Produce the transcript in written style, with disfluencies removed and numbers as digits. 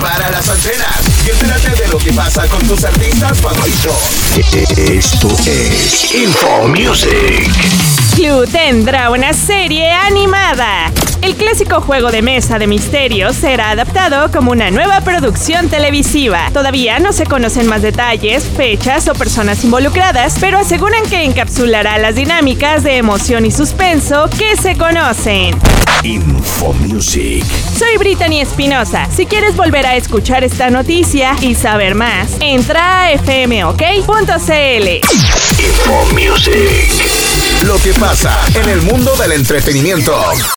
para las antenas y entérate de lo que pasa con tus artistas favoritos. Esto es Info Music Clue. Tendrá una serie animada. El clásico juego de mesa de misterio será adaptado como una nueva producción televisiva. Todavía no se conocen más detalles, fechas o personas involucradas, pero aseguran que encapsulará las dinámicas de emoción y suspenso que se conocen. Info Music. Soy Brittany Espinosa. Si quieres volver a escuchar esta noticia y saber más, entra a fmok.cl. Info Music. Lo que pasa en el mundo del entretenimiento.